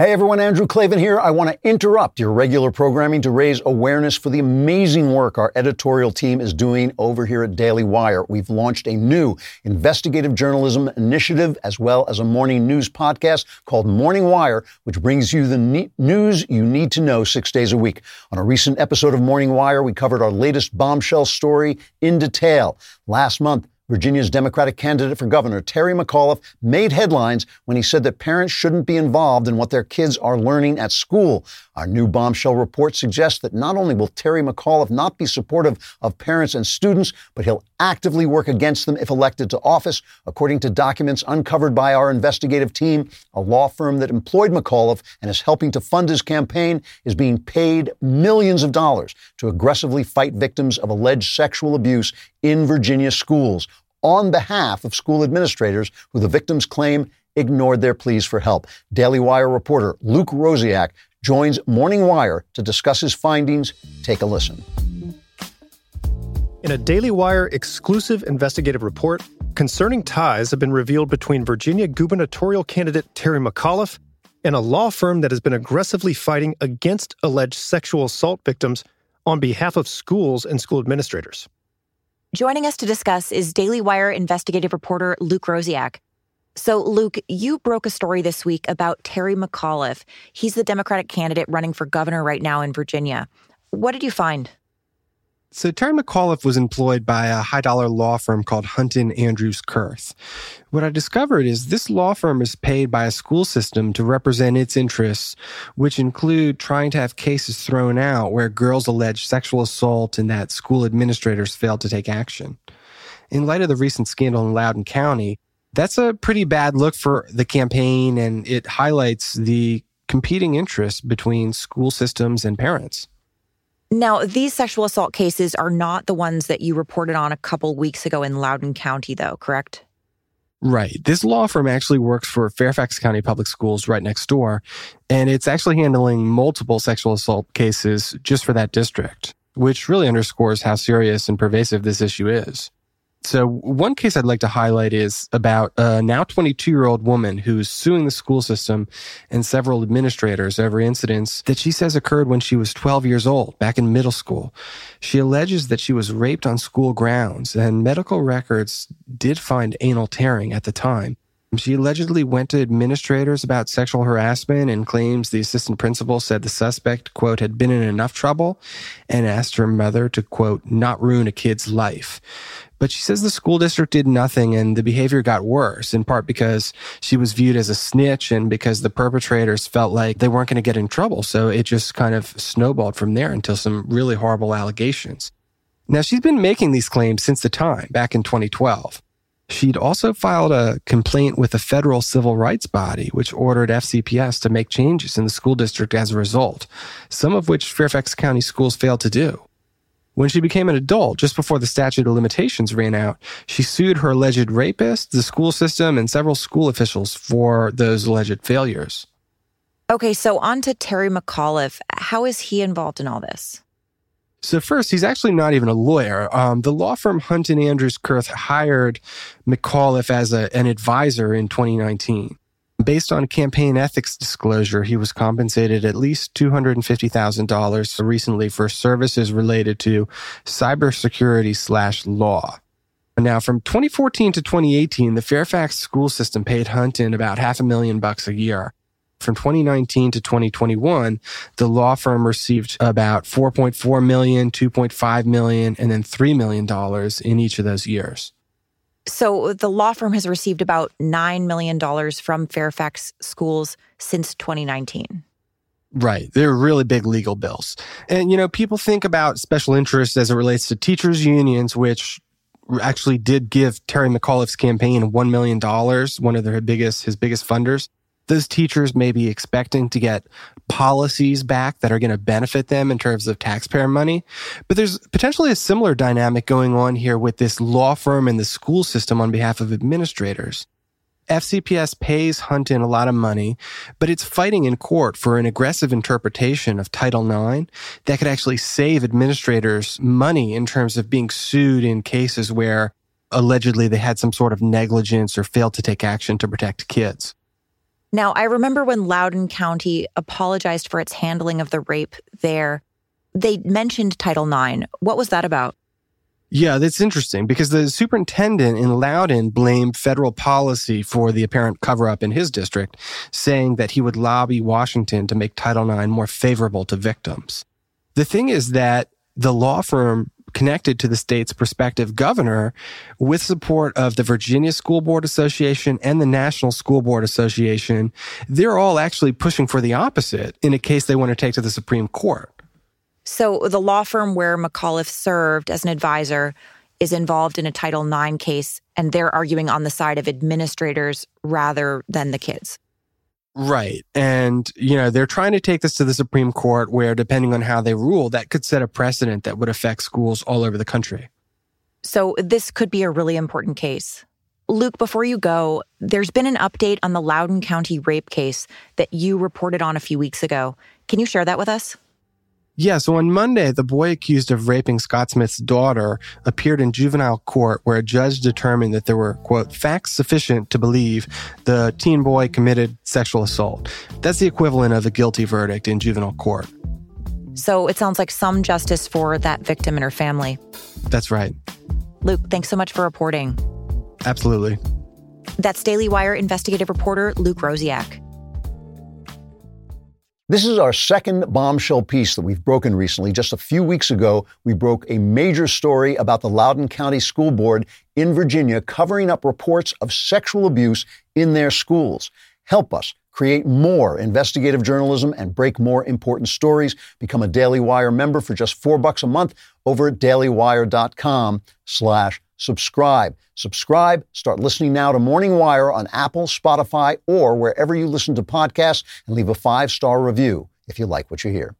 Hey everyone, Andrew Klavan here. I want to interrupt your regular programming to raise awareness for the amazing work our editorial team is doing over here at Daily Wire. We've launched a new investigative journalism initiative as well as a morning news podcast called Morning Wire, which brings you the news you need to know 6 days a week. On a recent episode of Morning Wire, we covered our latest bombshell story in detail. Last month, Virginia's Democratic candidate for governor, Terry McAuliffe, made headlines when he said that parents shouldn't be involved in what their kids are learning at school. Our new bombshell report suggests that not only will Terry McAuliffe not be supportive of parents and students, but he'll actively work against them if elected to office, according to documents uncovered by our investigative team. A law firm that employed McAuliffe and is helping to fund his campaign is being paid millions of dollars to aggressively fight victims of alleged sexual abuse in Virginia schools, on behalf of school administrators who the victims claim ignored their pleas for help. Daily Wire reporter Luke Rosiak joins Morning Wire to discuss his findings. Take a listen. In a Daily Wire exclusive investigative report, concerning ties have been revealed between Virginia gubernatorial candidate Terry McAuliffe and a law firm that has been aggressively fighting against alleged sexual assault victims on behalf of schools and school administrators. Joining us to discuss is Daily Wire investigative reporter Luke Rosiak. So, Luke, you broke a story this week about Terry McAuliffe. He's the Democratic candidate running for governor right now in Virginia. What did you find? So Terry McAuliffe was employed by a high-dollar law firm called Hunton Andrews Kurth. What I discovered is this law firm is paid by a school system to represent its interests, which include trying to have cases thrown out where girls allege sexual assault and that school administrators failed to take action. In light of the recent scandal in Loudoun County, that's a pretty bad look for the campaign, and it highlights the competing interests between school systems and parents. Now, these sexual assault cases are not the ones that you reported on a couple weeks ago in Loudoun County, though, correct? Right. This law firm actually works for Fairfax County Public Schools right next door, and it's actually handling multiple sexual assault cases just for that district, which really underscores how serious and pervasive this issue is. So one case I'd like to highlight is about a now 22-year-old woman who's suing the school system and several administrators over incidents that she says occurred when she was 12 years old, back in middle school. She alleges that she was raped on school grounds, and medical records did find anal tearing at the time. She allegedly went to administrators about sexual harassment and claims the assistant principal said the suspect, quote, had been in enough trouble and asked her mother to, quote, not ruin a kid's life. But she says the school district did nothing and the behavior got worse, in part because she was viewed as a snitch and because the perpetrators felt like they weren't going to get in trouble. So it just kind of snowballed from there until some really horrible allegations. Now, she's been making these claims since the time, back in 2012. She'd also filed a complaint with a federal civil rights body, which ordered FCPS to make changes in the school district as a result, some of which Fairfax County Schools failed to do. When she became an adult, just before the statute of limitations ran out, she sued her alleged rapist, the school system, and several school officials for those alleged failures. Okay, so on to Terry McAuliffe. How is he involved in all this? So first, he's actually not even a lawyer. The law firm Hunton Andrews Kurth hired McAuliffe as an advisor in 2019. Based on campaign ethics disclosure, he was compensated at least $250,000 recently for services related to cybersecurity/law. Now, from 2014 to 2018, the Fairfax school system paid Hunton about $500,000 a year. From 2019 to 2021, the law firm received about $4.4 million, $2.5 million, and then $3 million in each of those years. So the law firm has received about $9 million from Fairfax schools since 2019. Right. They're really big legal bills. And, you know, people think about special interests as it relates to teachers' unions, which actually did give Terry McAuliffe's campaign $1 million, one of their his biggest funders. Those teachers may be expecting to get policies back that are going to benefit them in terms of taxpayer money. But there's potentially a similar dynamic going on here with this law firm and the school system on behalf of administrators. FCPS pays Hunton a lot of money, but it's fighting in court for an aggressive interpretation of Title IX that could actually save administrators money in terms of being sued in cases where allegedly they had some sort of negligence or failed to take action to protect kids. Now, I remember when Loudoun County apologized for its handling of the rape there, they mentioned Title IX. What was that about? Yeah, that's interesting because the superintendent in Loudoun blamed federal policy for the apparent cover-up in his district, saying that he would lobby Washington to make Title IX more favorable to victims. The thing is that the law firm connected to the state's prospective governor with support of the Virginia School Board Association and the National School Board Association, they're all actually pushing for the opposite in a case they want to take to the Supreme Court. So the law firm where McAuliffe served as an advisor is involved in a Title IX case, and they're arguing on the side of administrators rather than the kids. Right. And, you know, they're trying to take this to the Supreme Court where, depending on how they rule, that could set a precedent that would affect schools all over the country. So this could be a really important case. Luke, before you go, there's been an update on the Loudoun County rape case that you reported on a few weeks ago. Can you share that with us? Yeah, so on Monday, the boy accused of raping Scott Smith's daughter appeared in juvenile court where a judge determined that there were, quote, facts sufficient to believe the teen boy committed sexual assault. That's the equivalent of a guilty verdict in juvenile court. So it sounds like some justice for that victim and her family. That's right. Luke, thanks so much for reporting. Absolutely. That's Daily Wire investigative reporter Luke Rosiak. This is our second bombshell piece that we've broken recently. Just a few weeks ago, we broke a major story about the Loudoun County School Board in Virginia covering up reports of sexual abuse in their schools. Help us create more investigative journalism and break more important stories. become a Daily Wire member for just $4 a month over at dailywire.com/subscribe. Subscribe. Start listening now to Morning Wire on Apple, Spotify, or wherever you listen to podcasts, and leave a 5-star review if you like what you hear.